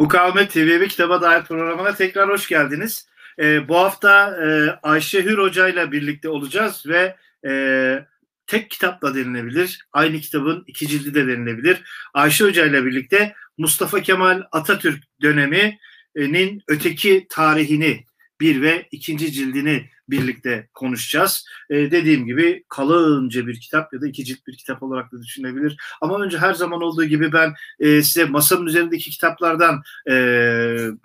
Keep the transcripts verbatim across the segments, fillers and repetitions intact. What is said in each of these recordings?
Bu Kalemi T V ve Kitaba Dair programına tekrar hoş geldiniz. Ee, bu hafta e, Ayşe Hür Hoca ile birlikte olacağız ve e, tek kitapla denilebilir. Aynı kitabın iki cildi de denilebilir. Ayşe Hoca ile birlikte Mustafa Kemal Atatürk döneminin öteki tarihini, bir ve ikinci cildini birlikte konuşacağız. Ee, dediğim gibi kalınca bir kitap ya da iki cilt bir kitap olarak da düşünebilir. Ama önce her zaman olduğu gibi ben e, size masanın üzerindeki kitaplardan e,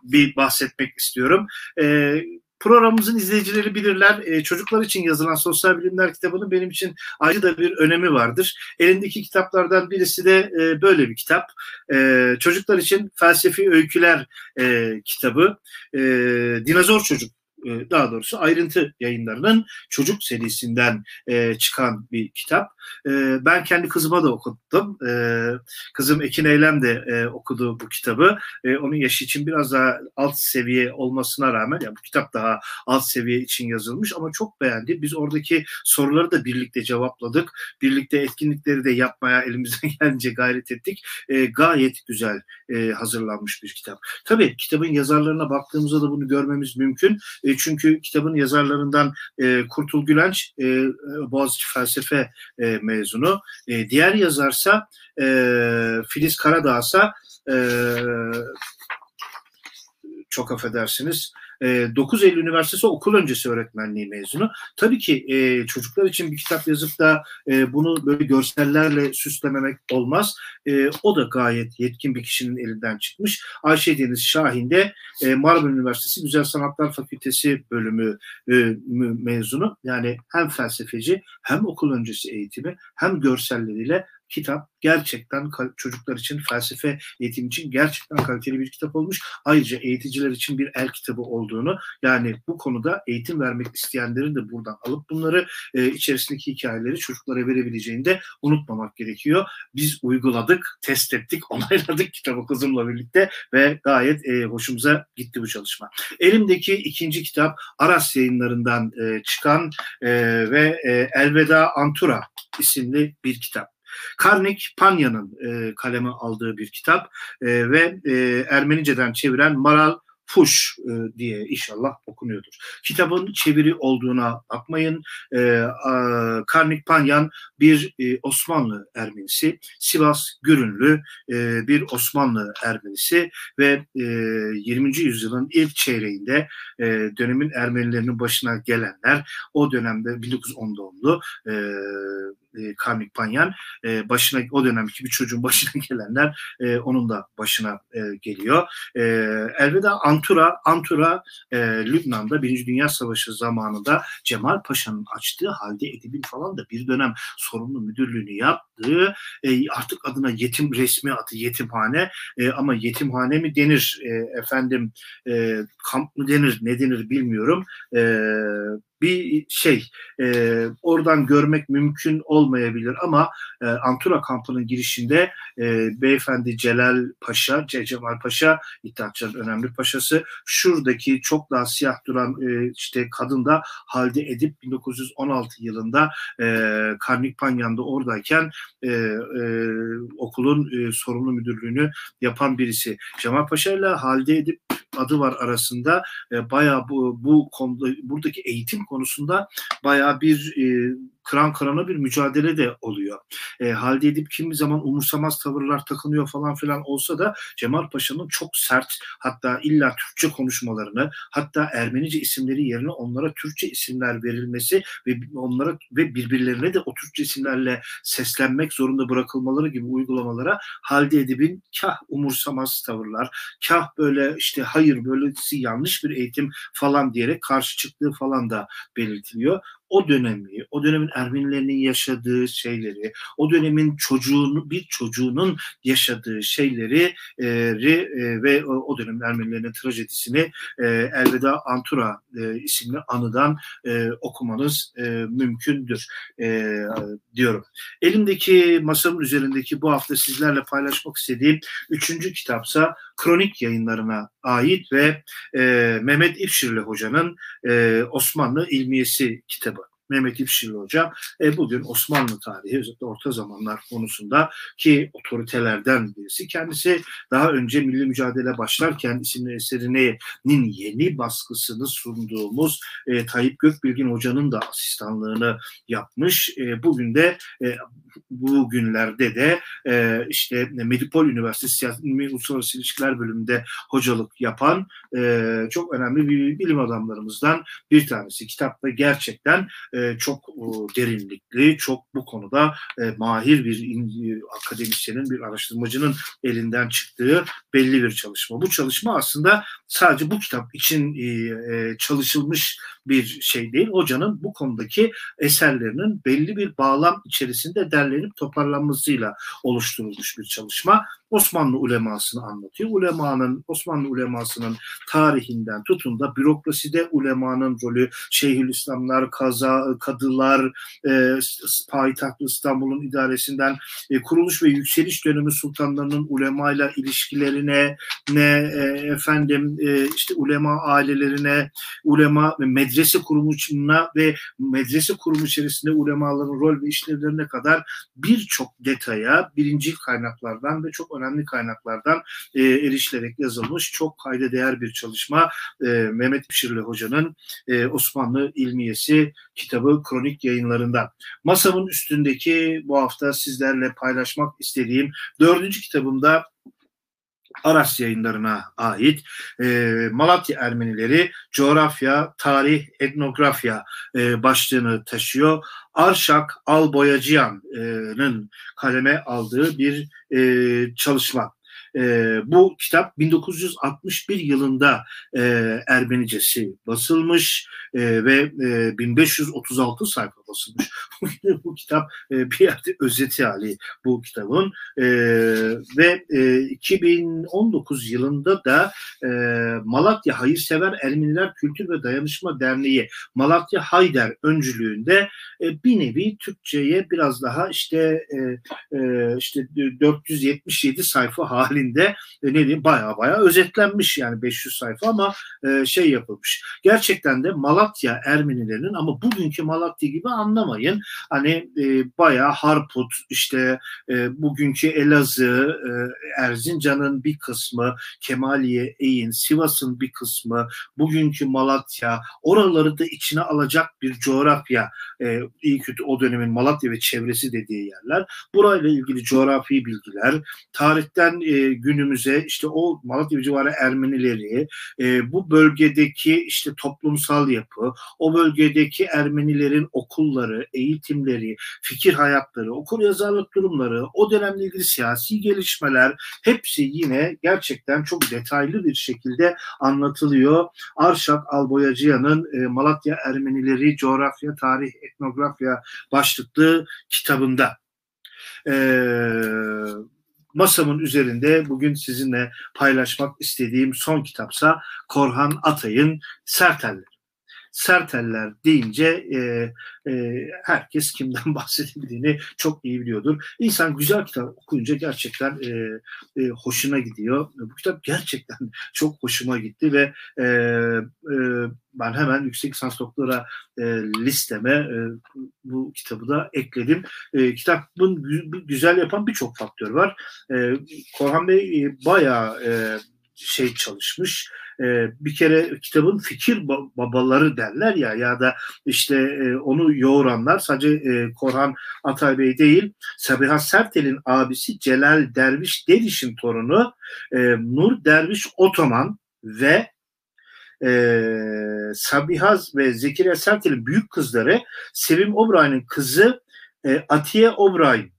bir bahsetmek istiyorum. E, Programımızın izleyicileri bilirler. E, çocuklar için yazılan sosyal bilimler kitabının benim için ayrı da bir önemi vardır. Elimdeki kitaplardan birisi de e, böyle bir kitap. E, çocuklar için felsefi öyküler e, kitabı. E, Dinozor Çocuk, e, daha doğrusu Ayrıntı yayınlarının çocuk serisinden e, çıkan bir kitap. E, ben kendi kızıma da okuttum. E, kızım Ekin Eylem de e, okudu bu kitabı. E, onun yaşı için biraz daha alt seviye olmasına rağmen, ya bu kitap daha alt seviye için yazılmış ama çok beğendi. Biz oradaki soruları da birlikte cevapladık. Birlikte etkinlikleri de yapmaya elimizden gelince gayret ettik. E, gayet güzel e, hazırlanmış bir kitap. Tabii kitabın yazarlarına baktığımızda da bunu görmemiz mümkün. E, çünkü kitabın yazarlarından e, Kurtul Gülenç, e, Boğaziçi felsefe e, mezunu. E, diğer yazarsa e, Filiz Karadağ'sa e, çok affedersiniz e, dokuz Eylül Üniversitesi okul öncesi öğretmenliği mezunu. Tabii ki e, çocuklar için bir kitap yazıp da e, bunu böyle görsellerle süslememek olmaz. E, o da gayet yetkin bir kişinin elinden çıkmış. Ayşe Deniz Şahin de e, Marmara Üniversitesi Güzel Sanatlar Fakültesi bölümü e, mezunu. Yani hem felsefeci hem okul öncesi eğitimi hem görselleriyle kitap gerçekten çocuklar için, felsefe eğitim için gerçekten kaliteli bir kitap olmuş. Ayrıca eğiticiler için bir el kitabı olduğunu, yani bu konuda eğitim vermek isteyenlerin de buradan alıp bunları e, içerisindeki hikayeleri çocuklara verebileceğini de unutmamak gerekiyor. Biz uyguladık, test ettik, onayladık kitabı kızımla birlikte ve gayet e, hoşumuza gitti bu çalışma. Elimdeki ikinci kitap Aras yayınlarından e, çıkan e, ve e, Elveda Antura isimli bir kitap. Karnik Panyan'ın e, kaleme aldığı bir kitap e, ve e, Ermenice'den çeviren Maral Fuş e, diye inşallah okunuyordur. Kitabın çeviri olduğuna bakmayın. E, a, Karnik Panyan bir e, Osmanlı Ermenisi, Sivas Gürünlü e, bir Osmanlı Ermenisi ve e, yirminci yüzyılın ilk çeyreğinde e, dönemin Ermenilerinin başına gelenler, o dönemde bin dokuz yüz on doğumlu e, Karnik Panyan, başına, o dönemki bir çocuğun başına gelenler onun da başına geliyor. Elveda Antura, Antura Lübnan'da Birinci Dünya Savaşı zamanında Cemal Paşa'nın açtığı Halide Edib'in falan da bir dönem sorumlu müdürlüğünü yaptığı, artık adına yetim, resmi adı yetimhane ama yetimhane mi denir efendim, kamp mı denir, ne denir bilmiyorum. Bir şey e, oradan görmek mümkün olmayabilir ama e, Antura kampının girişinde e, beyefendi Celal Paşa, Cemal Paşa, İttihatçıların önemli paşası, şuradaki çok daha siyah duran e, işte kadın da Halide Edip bin dokuz yüz on altı yılında e, Karnik Panyan'da oradayken e, e, okulun e, sorumlu müdürlüğünü yapan birisi. Cemal Paşa ile Halide Edip adı var arasında. E, bayağı bu, bu konuda, buradaki eğitim konusunda bayağı bir e, kıran kırana bir mücadele de oluyor. E, Halide Edip kimi zaman umursamaz tavırlar takınıyor falan filan olsa da Cemal Paşa'nın çok sert, hatta illa Türkçe konuşmalarını, hatta Ermenice isimleri yerine onlara Türkçe isimler verilmesi ve onlara ve birbirlerine de o Türkçe isimlerle seslenmek zorunda bırakılmaları gibi uygulamalara Halide Edip'in kah umursamaz tavırlar, kah böyle işte hayır böylesi yanlış bir eğitim falan diyerek karşı çıktığı falan da belirtiliyor. O dönemi, o dönemin Ermenilerinin yaşadığı şeyleri, o dönemin çocuğunu, bir çocuğunun yaşadığı şeyleri e, e, ve o dönemin Ermenilerinin trajedisini e, Elveda Antura e, isimli anıdan e, okumanız e, mümkündür e, diyorum. Elimdeki masamın üzerindeki bu hafta sizlerle paylaşmak istediğim üçüncü kitapsa Kronik yayınlarına ait ve e, Mehmet İpşirli Hoca'nın e, Osmanlı İlmiyesi kitabı. Mehmet İpşirli Hoca e, bugün Osmanlı tarihi, özellikle orta zamanlar konusundaki otoritelerden birisi. Kendisi daha önce Milli Mücadele Başlarken isimli eserinin yeni baskısını sunduğumuz e, Tayyip Gökbilgin Hoca'nın da asistanlığını yapmış. E, bugün de e, bu günlerde de e, işte Medipol Üniversitesi Siyaset Bilimi Uluslararası İlişkiler bölümünde hocalık yapan e, çok önemli bir bilim adamlarımızdan bir tanesi. Kitapta gerçekten e, çok e, derinlikli, çok bu konuda e, mahir bir in, e, akademisyenin, bir araştırmacının elinden çıktığı belli bir çalışma. Bu çalışma aslında sadece bu kitap için e, e, çalışılmış bir şey değil. Hocanın bu konudaki eserlerinin belli bir bağlam içerisinde derlenip toparlanmasıyla oluşturulmuş bir çalışma. Osmanlı ulemasını anlatıyor. Ulemanın, Osmanlı ulemasının tarihinden tutun da bürokraside ulemanın rolü, Şeyhülislamlar, kaza, kadılar, e, payitaht İstanbul'un idaresinden e, kuruluş ve yükseliş dönemi sultanlarının ulemayla ilişkilerine, ne e, efendim e, işte ulema ailelerine, ulema ve medrese kurumuna ve medrese kurumu içerisinde ulemaların rol ve işlevlerine kadar birçok detaya birinci kaynaklardan ve çok önemli kaynaklardan e, erişilerek yazılmış çok kayda değer bir çalışma. E, Mehmet İpşirli Hoca'nın e, Osmanlı İlmiyesi kitabı Kronik yayınlarından. Masamın üstündeki bu hafta sizlerle paylaşmak istediğim dördüncü kitabımda Aras yayınlarına ait e, Malatya Ermenileri Coğrafya, Tarih, Etnografya e, başlığını taşıyor. Arşak Alboyaciyan'ın kaleme aldığı bir e, çalışma. E, bu kitap bin dokuz yüz altmış bir yılında e, Ermenicesi basılmış e, ve e, bin beş yüz otuz altı sayfa basılmış. Bu kitap e, bir yerde özeti hali bu kitabın e, ve e, iki bin on dokuz yılında da e, Malatya Hayırsever Ermeniler Kültür ve Dayanışma Derneği Malatya Hayder öncülüğünde e, bir nevi Türkçe'ye biraz daha işte e, e, işte dört yüz yetmiş yedi sayfa halinde de ne diyeyim baya baya özetlenmiş, yani beş yüz sayfa ama e, şey yapılmış. Gerçekten de Malatya Ermenilerinin, ama bugünkü Malatya gibi anlamayın. Hani e, baya Harput, işte e, bugünkü Elazığ, e, Erzincan'ın bir kısmı, Kemaliye, Eyin, Sivas'ın bir kısmı, bugünkü Malatya, oraları da içine alacak bir coğrafya. E, iyi kötü o dönemin Malatya ve çevresi dediği yerler. Burayla ilgili coğrafi bilgiler, tarihten e, günümüze işte o Malatya civarı Ermenileri, e, bu bölgedeki işte toplumsal yapı, o bölgedeki Ermenilerin okulları, eğitimleri, fikir hayatları, okuryazarlık durumları, o dönemle ilgili siyasi gelişmeler, hepsi yine gerçekten çok detaylı bir şekilde anlatılıyor. Arşak Alboyaciyan'ın e, Malatya Ermenileri Coğrafya, Tarih, Etnografya başlıklı kitabında. Eee Masamın üzerinde bugün sizinle paylaşmak istediğim son kitapsa Korhan Atay'ın Serteller. Serteller deyince e, e, herkes kimden bahsedebildiğini çok iyi biliyordur. İnsan güzel kitap okuyunca gerçekten e, e, hoşuna gidiyor. Bu kitap gerçekten çok hoşuma gitti ve e, e, ben hemen yüksek lisans doktora e, listeme e, bu kitabı da ekledim. E, kitabın güzel yapan birçok faktör var. E, Korhan Bey e, bayağı e, şey çalışmış. Bir kere kitabın fikir babaları derler ya, ya da işte onu yoğuranlar sadece Korhan Atay Bey değil, Sabiha Sertel'in abisi Celal Derviş Derviş'in torunu Nur Derviş Otoman ve Sabiha ve Zekeriya Sertel'in büyük kızları Sevim Obray'ın kızı Atiye Obray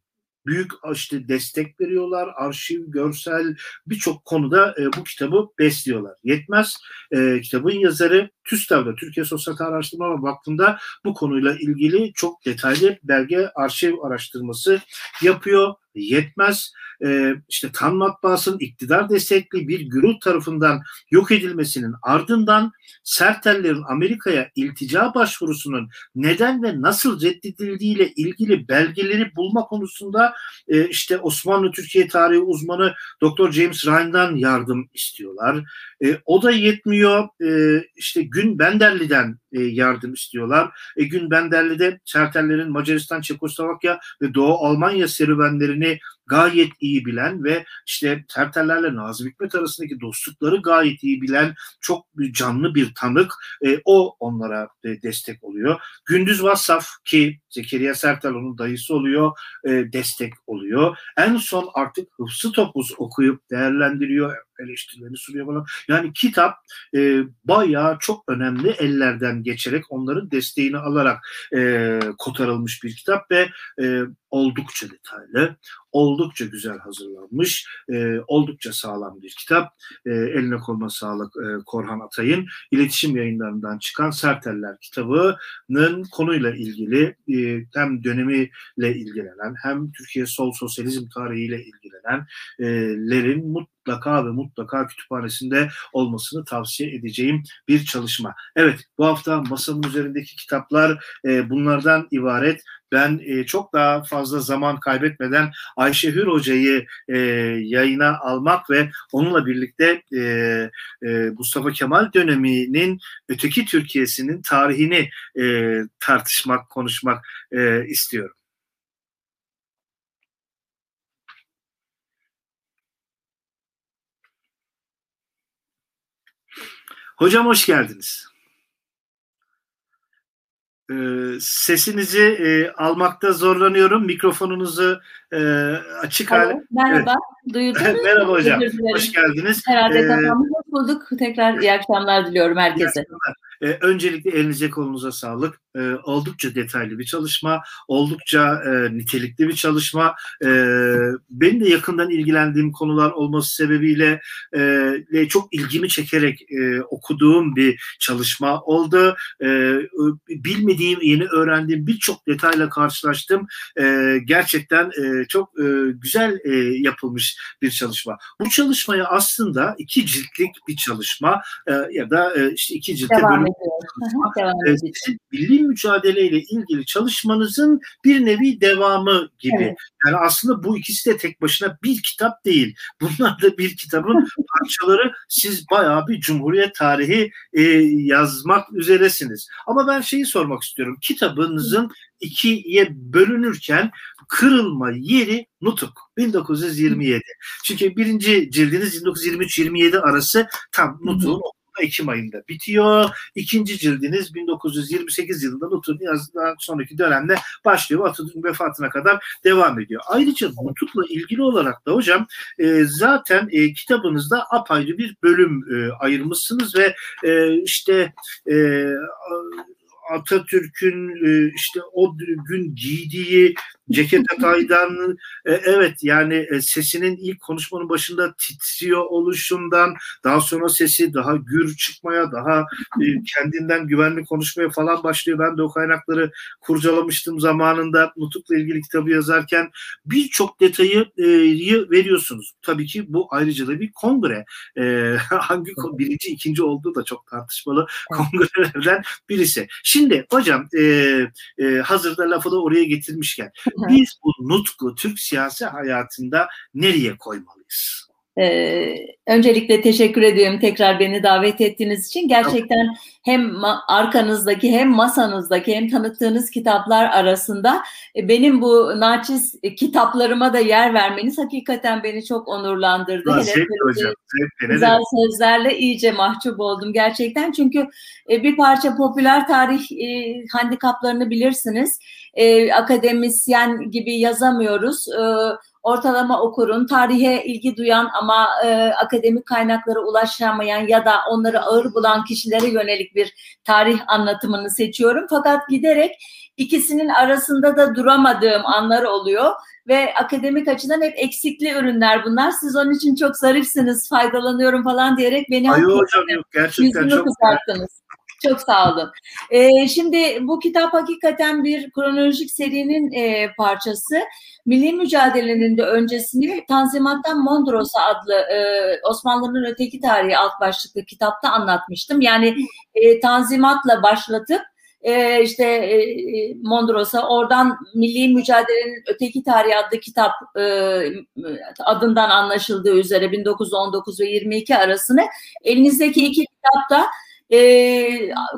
büyük işte destek veriyorlar, arşiv, görsel, birçok konuda e, bu kitabı besliyorlar. Yetmez, e, kitabın yazarı TÜSTAV'da, Türkiye Sosyal Tarih Araştırma Vakfı'nda bu konuyla ilgili çok detaylı belge arşiv araştırması yapıyor. Yetmez, e, işte Tan Matbaası'nın iktidar destekli bir güruh tarafından yok edilmesinin ardından Serteller'in Amerika'ya iltica başvurusunun neden ve nasıl reddedildiğiyle ilgili belgeleri bulma konusunda e, işte Osmanlı Türkiye tarihi uzmanı doktor James Ryan'dan yardım istiyorlar. E, o da yetmiyor, e, işte Gün Benderli'den yardım istiyorlar. E, Gün Benderli'de Serteller'in Macaristan, Çekoslovakya ve Doğu Almanya serüvenlerini gayet iyi bilen ve işte Serteller'le Nazım Hikmet arasındaki dostlukları gayet iyi bilen çok canlı bir tanık. E, o onlara e, destek oluyor. Gündüz Vassaf ki Zekeriya Sertel onun dayısı oluyor, e, destek oluyor. En son artık Hıfzı Topuz okuyup değerlendiriyor, eleştirilerini sunuyor falan. Yani kitap e, bayağı çok önemli ellerden geçerek, onların desteğini alarak e, kotarılmış bir kitap ve e, oldukça detaylı, oldukça güzel hazırlanmış, e, oldukça sağlam bir kitap. E, eline koluna sağlık e, Korhan Atay'ın. İletişim Yayınlarından çıkan Serteller kitabının konuyla ilgili e, hem dönemiyle ilgilenen hem Türkiye Sol Sosyalizm tarihiyle ilgilenenlerin e, mutlaka ve mutlaka kütüphanesinde olmasını tavsiye edeceğim bir çalışma. Evet, bu hafta masanın üzerindeki kitaplar e, bunlardan ibaret. Ben e, çok daha fazla zaman kaybetmeden Ayşe Hür Hoca'yı e, yayına almak ve onunla birlikte e, e, Mustafa Kemal döneminin öteki Türkiye'sinin tarihini e, tartışmak, konuşmak e, istiyorum. Hocam hoş geldiniz. Ee, sesinizi e, almakta zorlanıyorum. Mikrofonunuzu e, açık hale... Evet, merhaba, evet. Duyurdunuz. Merhaba hocam, hoş geldiniz. Herhalde ee, kazanmış olduk. Tekrar iyi akşamlar diliyorum herkese. Ee, öncelikle elinize kolunuza sağlık. Ee, oldukça detaylı bir çalışma, oldukça e, nitelikli bir çalışma. Ee, benim de yakından ilgilendiğim konular olması sebebiyle e, çok ilgimi çekerek e, okuduğum bir çalışma oldu. E, bilmediğim, yeni öğrendiğim birçok detayla karşılaştım. E, gerçekten e, çok e, güzel e, yapılmış bir çalışma. Bu çalışmaya aslında iki ciltlik bir çalışma e, ya da e, işte iki ciltlik bölüm. Sizin milli mücadeleyle ilgili çalışmanızın bir nevi devamı gibi. Evet. Yani aslında bu ikisi de tek başına bir kitap değil. Bunlar da bir kitabın parçaları. Siz bayağı bir Cumhuriyet tarihi e, yazmak üzeresiniz. Ama ben şeyi sormak istiyorum. Kitabınızın ikiye bölünürken kırılma yeri Nutuk bin dokuz yüz yirmi yedi. Çünkü birinci cildiniz bin dokuz yüz yirmi üç yirmi yedi arası tam Nutuk'un Ekim ayında bitiyor. İkinci cildiniz bin dokuz yüz yirmi sekiz yılında Nutuk'un yazdığı sonraki dönemde başlıyor. Atatürk'ün vefatına kadar devam ediyor. Ayrıca Nutuk'la ilgili olarak da hocam e, zaten e, kitabınızda apayrı bir bölüm e, ayırmışsınız ve e, işte e, Atatürk'ün e, işte o gün giydiği ceket Atay'dan, e, evet yani e, sesinin ilk konuşmanın başında titriyor oluşundan, daha sonra sesi daha gür çıkmaya, daha e, kendinden güvenli konuşmaya falan başlıyor. Ben de o kaynakları kurcalamıştım zamanında Nutuk'la ilgili kitabı yazarken. Birçok detayı e, veriyorsunuz. Tabii ki bu ayrıca da bir kongre. E, hangi birinci, ikinci olduğu da çok tartışmalı kongrelerden birisi. Şimdi hocam e, e, hazırda lafı da oraya getirmişken biz bu Nutuk'u Türk siyasi hayatında nereye koymalıyız? Ee, öncelikle teşekkür ediyorum tekrar beni davet ettiğiniz için. Gerçekten hem arkanızdaki hem masanızdaki hem tanıttığınız kitaplar arasında benim bu naçiz kitaplarıma da yer vermeniz hakikaten beni çok onurlandırdı. Hele hocam, güzel sözlerle iyice mahcup oldum gerçekten. Çünkü bir parça popüler tarih e, handikaplarını bilirsiniz. E, akademisyen gibi yazamıyoruz. E, ortalama okurun, tarihe ilgi duyan ama e, akademik kaynaklara ulaşamayan ya da onları ağır bulan kişilere yönelik bir tarih anlatımını seçiyorum. Fakat giderek ikisinin arasında da duramadığım anlar oluyor ve akademik açıdan hep eksikli ürünler bunlar. Siz onun için çok zarifsiniz, faydalanıyorum falan diyerek beni Ay hocam, yok, gerçekten çok kızarttınız. Çok sağ olun. Ee, şimdi bu kitap hakikaten bir kronolojik serinin e, parçası. Milli mücadelenin de öncesini Tanzimat'tan Mondros'a adlı e, Osmanlı'nın öteki tarihi alt başlıklı kitapta anlatmıştım. Yani e, Tanzimat'la başlatıp e, işte e, Mondros'a, oradan Milli Mücadelenin Öteki Tarihi adlı kitap e, adından anlaşıldığı üzere bin dokuz yüz on dokuz ve yirmi iki arasını elinizdeki iki kitapta e,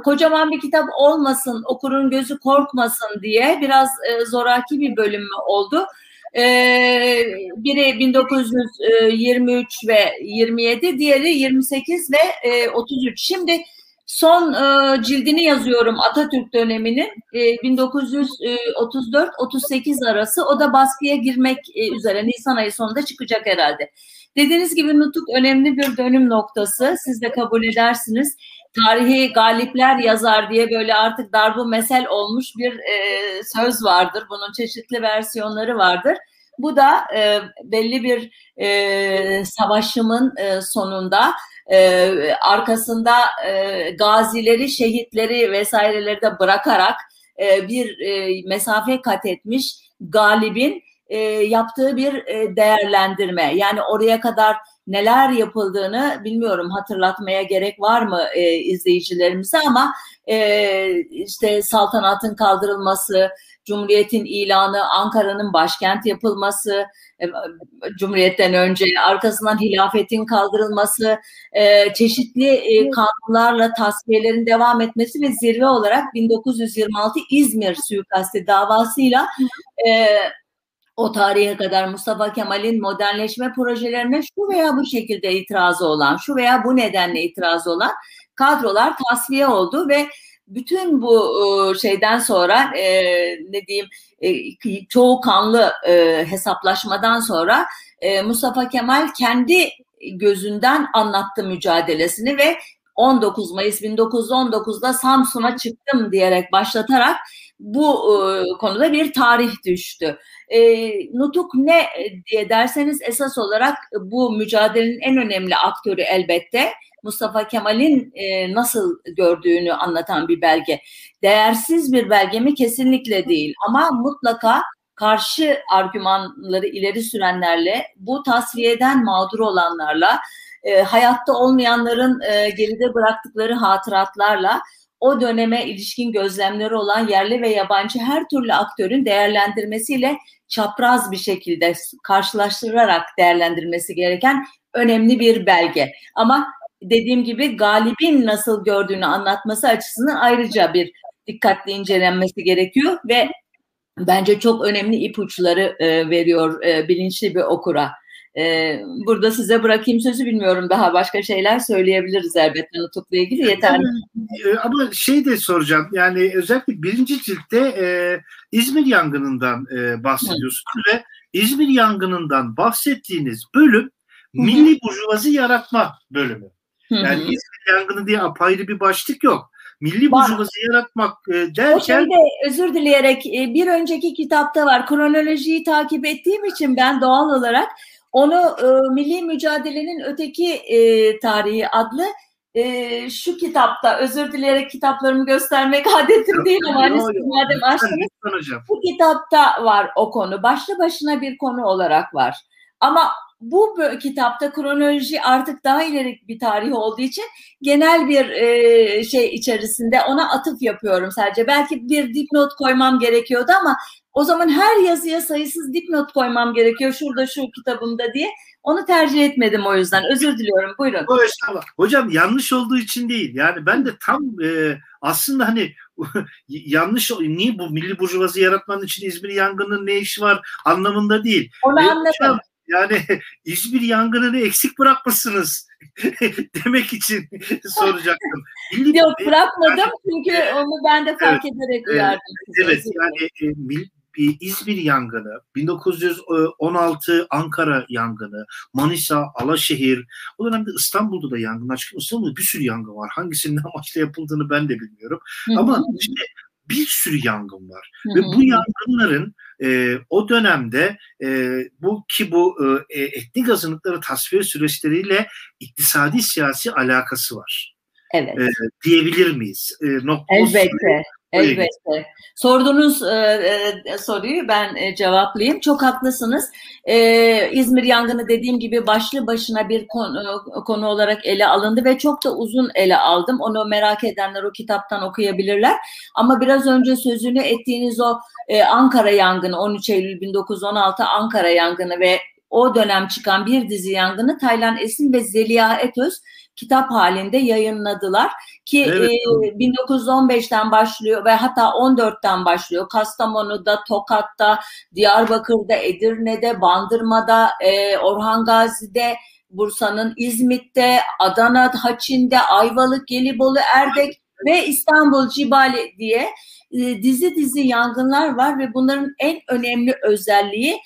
kocaman bir kitap olmasın, okurun gözü korkmasın diye biraz e, zoraki bir bölünme oldu. Ee, biri bin dokuz yüz yirmi üç ve yirmi yedi, diğeri yirmi sekiz ve e, otuz üç. Şimdi son e, cildini yazıyorum Atatürk döneminin, e, bin dokuz yüz otuz dört otuz sekiz arası. O da baskıya girmek e, üzere, Nisan ayı sonunda çıkacak herhalde. Dediğiniz gibi Nutuk önemli bir dönüm noktası, siz de kabul edersiniz. Tarihi galipler yazar diye böyle artık darbu mesel olmuş bir e, söz vardır. Bunun çeşitli versiyonları vardır. Bu da e, belli bir e, savaşımın e, sonunda e, arkasında e, gazileri, şehitleri vesaireleri de bırakarak e, bir e, mesafe kat etmiş galibin e, yaptığı bir e, değerlendirme. Yani oraya kadar neler yapıldığını bilmiyorum, hatırlatmaya gerek var mı e, izleyicilerimize, ama e, işte saltanatın kaldırılması, Cumhuriyetin ilanı, Ankara'nın başkent yapılması, e, Cumhuriyet'ten önce arkasından hilafetin kaldırılması, e, çeşitli e, kanunlarla tasfiyelerin devam etmesi ve zirve olarak bin dokuz yüz yirmi altı İzmir suikasti davasıyla e, o tarihe kadar Mustafa Kemal'in modernleşme projelerine şu veya bu şekilde itirazı olan, şu veya bu nedenle itirazı olan kadrolar tasfiye oldu ve bütün bu şeyden sonra e, ne diyeyim e, çoğu kanlı e, hesaplaşmadan sonra e, Mustafa Kemal kendi gözünden anlattı mücadelesini ve on dokuz Mayıs bin dokuz yüz on dokuz'da Samsun'a çıktım diyerek başlatarak bu e, konuda bir tarih düştü. E, Nutuk ne diye derseniz esas olarak bu mücadelenin en önemli aktörü elbette Mustafa Kemal'in e, nasıl gördüğünü anlatan bir belge. Değersiz bir belge mi? Kesinlikle değil, ama mutlaka karşı argümanları ileri sürenlerle, bu tasfiyeden mağdur olanlarla, e, hayatta olmayanların e, geride bıraktıkları hatıratlarla, o döneme ilişkin gözlemleri olan yerli ve yabancı her türlü aktörün değerlendirmesiyle çapraz bir şekilde karşılaştırarak değerlendirmesi gereken önemli bir belge. Ama dediğim gibi galibin nasıl gördüğünü anlatması açısından ayrıca bir dikkatli incelenmesi gerekiyor ve bence çok önemli ipuçları e, veriyor e, bilinçli bir okura. E, burada size bırakayım sözü, bilmiyorum, daha başka şeyler söyleyebiliriz elbette Nutuk'la ilgili, yeterli. Ama, ama şey de soracağım, yani özellikle birinci ciltte e, İzmir yangınından e, bahsediyorsunuz ve İzmir yangınından bahsettiğiniz bölüm milli burjuvazi yaratma bölümü. Yani İzmir yangını diye apayrı bir başlık yok. Milli burjuvazi yaratmak derken... O şeyde, özür dileyerek, bir önceki kitapta var. Kronolojiyi takip ettiğim için ben doğal olarak onu e, Milli Mücadelenin Öteki e, Tarihi adlı e, şu kitapta, özür dileyerek kitaplarımı göstermek adetim yok, değil ama hani madem açtınız, bu kitapta var o konu. Başlı başına bir konu olarak var. Ama bu kitapta kronoloji artık daha ileri bir tarih olduğu için genel bir e, şey içerisinde ona atıf yapıyorum sadece. Belki bir dipnot koymam gerekiyordu ama o zaman her yazıya sayısız dipnot koymam gerekiyor. Şurada şu kitabımda diye. Onu tercih etmedim, o yüzden. Özür diliyorum. Buyurun. Hocam yanlış olduğu için değil. Yani ben de tam e, aslında hani yanlış, niye bu milli burjuvazi yaratmanın için İzmir yangının ne işi var anlamında değil. Onu e, anladım. Yani İzmir yangınını eksik bırakmışsınız demek için soracaktım. Yok, bırakmadım çünkü onu ben de fark evet, ederek uyardım. Evet, yani İzmir yangını, bin dokuz yüz on altı Ankara yangını, Manisa, Alaşehir, o dönemde İstanbul'da da yangın açık. İstanbul'da bir sürü yangın var. Hangisinin amaçla yapıldığını ben de bilmiyorum. Ama işte bir sürü yangın var. Ve bu yangınların Ee, o dönemde e, bu ki bu e, etnik azınlıkları tasfiye süreçleriyle iktisadi siyasi alakası var. Evet. E, diyebilir miyiz? E, elbette. Elbette. Sorduğunuz e, e, soruyu ben e, cevaplayayım. Çok haklısınız. E, İzmir yangını dediğim gibi başlı başına bir konu, konu olarak ele alındı ve çok da uzun ele aldım. Onu merak edenler o kitaptan okuyabilirler. Ama biraz önce sözünü ettiğiniz o e, Ankara yangını, on üç Eylül bin dokuz yüz on altı Ankara yangını ve o dönem çıkan bir dizi yangını Taylan Esin ve Zeliha Eköz kitap halinde yayınladılar ki evet. e, bin dokuz yüz on beşten başlıyor ve hatta on dörtten başlıyor. Kastamonu'da, Tokat'ta, Diyarbakır'da, Edirne'de, Bandırma'da, e, Orhan Gazi'de, Bursa'nın İzmit'te, Adana, Haçin'de, Ayvalık, Gelibolu, Erdek ve İstanbul Cibali diye dizi dizi yangınlar var ve bunların en önemli özelliği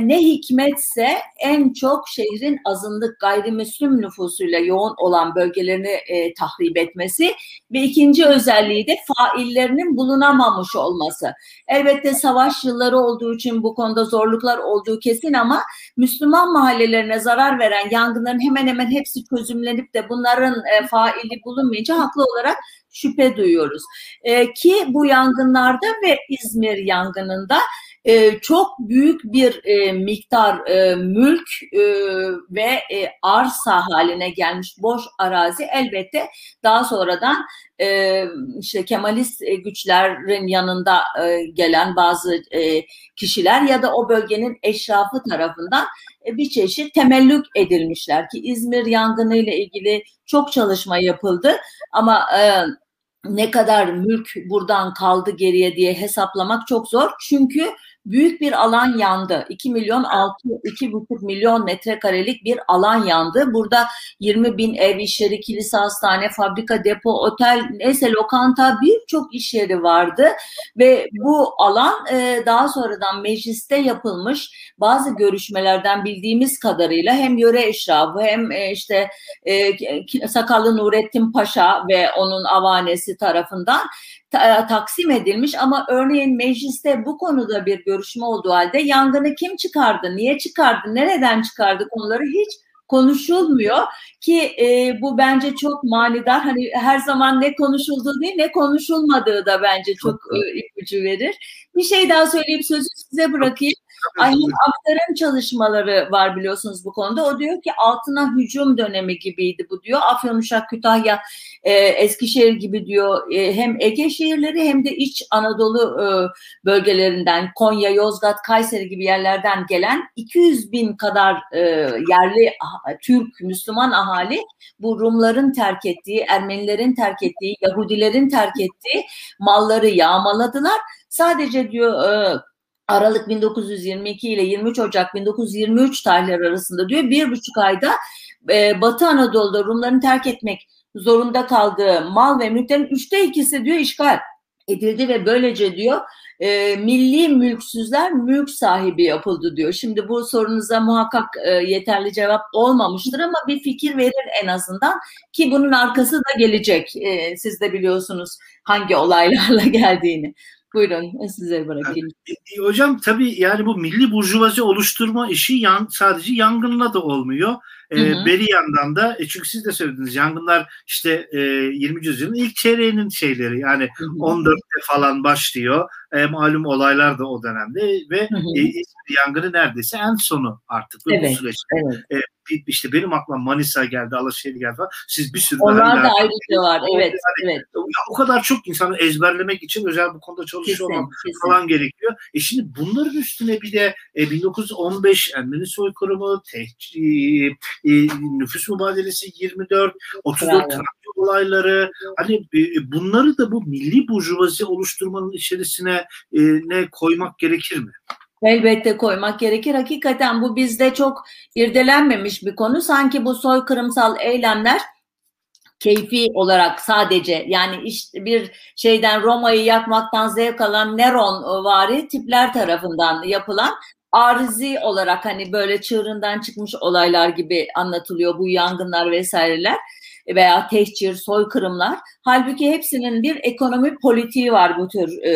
ne hikmetse en çok şehrin azınlık gayrimüslim nüfusuyla yoğun olan bölgelerini e, tahrip etmesi ve ikinci özelliği de faillerinin bulunamamış olması. Elbette savaş yılları olduğu için bu konuda zorluklar olduğu kesin ama Müslüman mahallelerine zarar veren yangınların hemen hemen hepsi çözümlenip de bunların e, faili bulunmayınca haklı olarak şüphe duyuyoruz. E, ki bu yangınlarda ve İzmir yangınında Ee, çok büyük bir e, miktar e, mülk e, ve e, arsa haline gelmiş boş arazi elbette daha sonradan e, işte Kemalist güçlerin yanında e, gelen bazı e, kişiler ya da o bölgenin eşrafı tarafından e, bir çeşit temellük edilmişler ki İzmir yangını ile ilgili çok çalışma yapıldı ama e, ne kadar mülk buradan kaldı geriye diye hesaplamak çok zor çünkü büyük bir alan yandı. iki milyon altı, iki buçuk milyon metrekarelik bir alan yandı. Burada yirmi bin ev, iş yeri, kilise, hastane, fabrika, depo, otel, neyse lokanta birçok iş yeri vardı. Ve bu alan daha sonradan mecliste yapılmış bazı görüşmelerden bildiğimiz kadarıyla hem yöre eşrafı hem işte Sakallı Nurettin Paşa ve onun avanesi tarafından taksim edilmiş ama örneğin mecliste bu konuda bir görüşme olduğu halde yangını kim çıkardı, niye çıkardı, nereden çıkardı konuları hiç konuşulmuyor ki e, bu bence çok manidar. Hani her zaman ne konuşulduğu değil ne konuşulmadığı da bence çok e, ipucu verir. Bir şey daha söyleyip sözü size bırakayım. Ayhan Aktar'ın çalışmaları var biliyorsunuz bu konuda. O diyor ki altına hücum dönemi gibiydi bu diyor. Afyonuşak, Kütahya, e, Eskişehir gibi diyor. E, hem Ege şehirleri hem de İç Anadolu e, bölgelerinden Konya, Yozgat, Kayseri gibi yerlerden gelen iki yüz bin kadar e, yerli Türk, Müslüman ahali bu Rumların terk ettiği, Ermenilerin terk ettiği, Yahudilerin terk ettiği malları yağmaladılar. Sadece diyor e, Aralık bin dokuz yüz yirmi iki ile yirmi üç Ocak bin dokuz yüz yirmi üç tarihleri arasında diyor bir buçuk ayda e, Batı Anadolu'da Rumların terk etmek zorunda kaldığı mal ve mülklerin üçte ikisi diyor işgal edildi ve böylece diyor e, milli mülksüzler mülk sahibi yapıldı diyor. Şimdi bu sorunuza muhakkak e, yeterli cevap olmamıştır ama bir fikir verir en azından ki bunun arkası da gelecek. E, siz de biliyorsunuz hangi olaylarla geldiğini. Buyurun size bırakayım. Yani, hocam tabii yani bu milli burjuvazi oluşturma işi yan, sadece yangınla da olmuyor. Hı hı. E, beri yandan da e, çünkü siz de söylediniz yangınlar işte e, yirminci yüzyılın ilk çeyreğinin şeyleri yani hı hı. on dörtte falan başlıyor. E, malum olaylar da o dönemde ve hı hı. E, yangını neredeyse en sonu artık evet, bu süreçte. Evet. E, İşte benim aklıma Manisa geldi, Alaşehir geldi falan. Siz bir sürü onlar da ayrıca var. Evet, yani, evet. O kadar çok insanı ezberlemek için özel bu konuda çalışıyor kesin, kesin. Falan gerekiyor. E şimdi bunların üstüne bir de e, bin dokuz yüz on beş Ermeni soykırımı, tehc- e, e, nüfus mübadelesi yirmi dört, otuz dört Trakya olayları. Hani e, bunları da bu milli burjuvazi oluşturmanın içerisine e, ne koymak gerekir mi? Elbette koymak gerekir. Hakikaten bu bizde çok irdelenmemiş bir konu. Sanki bu soykırımsal eylemler keyfi olarak sadece yani işte bir şeyden Roma'yı yakmaktan zevk alan Neronvari tipler tarafından yapılan arzi olarak hani böyle çığırından çıkmış olaylar gibi anlatılıyor bu yangınlar vesaireler veya tehcir, soykırımlar. Halbuki hepsinin bir ekonomi politiği var bu tür e,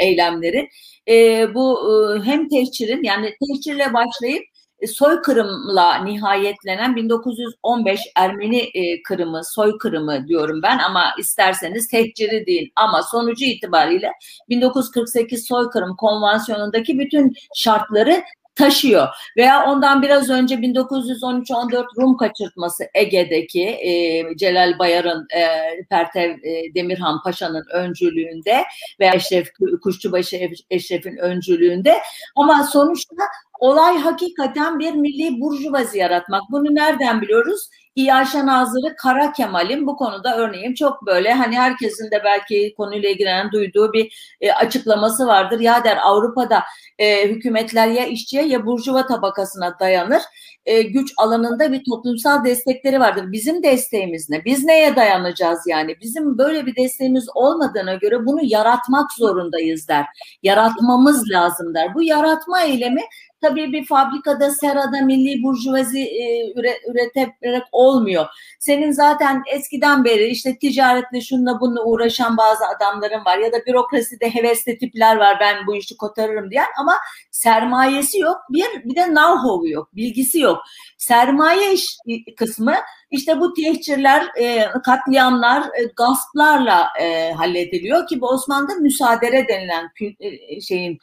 eylemlerin. E, bu e, hem tehcirin yani tehcirle başlayıp e, soykırımla nihayetlenen bin dokuz yüz on beş Ermeni e, kırımı, soykırımı diyorum ben ama isterseniz tehciri değil ama sonucu itibariyle bin dokuz yüz kırk sekiz soykırım konvansiyonundaki bütün şartları taşıyor. Veya ondan biraz önce bin dokuz yüz on üç on dört Rum kaçırtması Ege'deki e, Celal Bayar'ın e, Pertev e, Demirhan Paşa'nın öncülüğünde veya Eşref Kuşçubaşı Eşref'in öncülüğünde ama sonuçta olay hakikaten bir milli burjuvazi yaratmak. Bunu nereden biliyoruz? İyaşe Nazırı Kara Kemal'in bu konuda örneğin çok böyle hani herkesin de belki konuyla ilgilenen duyduğu bir e, açıklaması vardır. Ya der Avrupa'da e, hükümetler ya işçiye ya burjuva tabakasına dayanır. E, güç alanında bir toplumsal destekleri vardır. Bizim desteğimiz ne? Biz neye dayanacağız yani? Bizim böyle bir desteğimiz olmadığına göre bunu yaratmak zorundayız der. Yaratmamız lazım der. Bu yaratma eylemi tabii bir fabrikada, serada milli burjuvazi e, üreterek olmuyor. Senin zaten eskiden beri işte ticaretle şununla bununla uğraşan bazı adamların var ya da bürokraside hevesli tipler var, ben bu işi kotarırım diyen ama sermayesi yok. Bir, bir de know-how'u yok, bilgisi yok. Sermaye iş kısmı işte bu tehcirler, e, katliamlar, e, gasplarla e, hallediliyor ki bu Osmanlı'da müsaadere denilen e, şeyin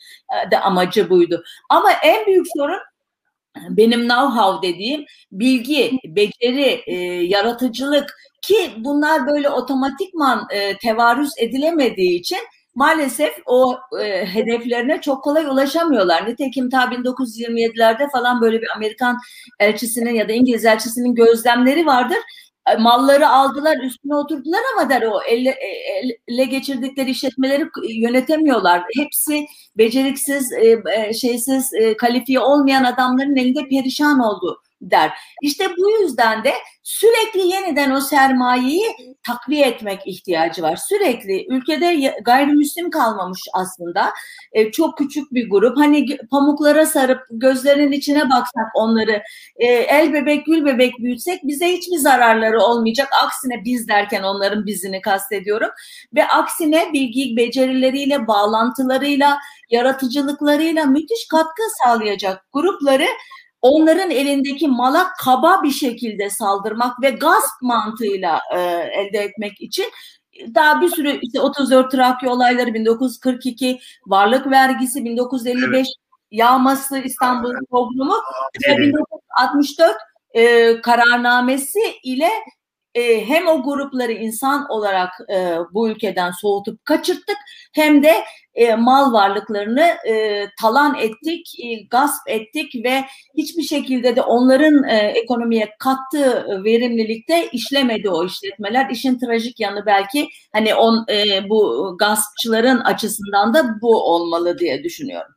e, de amacı buydu. Ama en büyük sorun benim know-how dediğim bilgi, beceri, e, yaratıcılık ki bunlar böyle otomatikman e, tevarüz edilemediği için maalesef o e, hedeflerine çok kolay ulaşamıyorlar. Nitekim ta bin dokuz yüz yirmi yedilerde falan böyle bir Amerikan elçisinin ya da İngiliz elçisinin gözlemleri vardır. Malları aldılar, üstüne oturdular ama der o elle, elle geçirdikleri işletmeleri yönetemiyorlar. Hepsi beceriksiz, şeysiz, kalifiye olmayan adamların elinde perişan oldu der. İşte bu yüzden de sürekli yeniden o sermayeyi takviye etmek ihtiyacı var. Sürekli ülkede gayrimüslim kalmamış aslında. E, çok küçük bir grup. Hani pamuklara sarıp gözlerinin içine baksak onları e, el bebek gül bebek büyütsek bize hiçbir zararları olmayacak. Aksine biz derken onların bizini kastediyorum. Ve aksine bilgi becerileriyle, bağlantılarıyla, yaratıcılıklarıyla müthiş katkı sağlayacak grupları onların elindeki mala kaba bir şekilde saldırmak ve gasp mantığıyla e, elde etmek için daha bir sürü işte otuz dört Trakya olayları, bin dokuz yüz kırk iki varlık vergisi, bin dokuz yüz elli beş evet. Yağması İstanbul programı ve evet. bin dokuz yüz altmış dört e, kararnamesi ile e, hem o grupları insan olarak e, bu ülkeden soğutup kaçırttık hem de E, mal varlıklarını e, talan ettik, e, gasp ettik ve hiçbir şekilde de onların e, ekonomiye kattığı e, verimlilikte işlemedi o işletmeler. İşin trajik yanı belki hani on, e, bu gaspçıların açısından da bu olmalı diye düşünüyorum.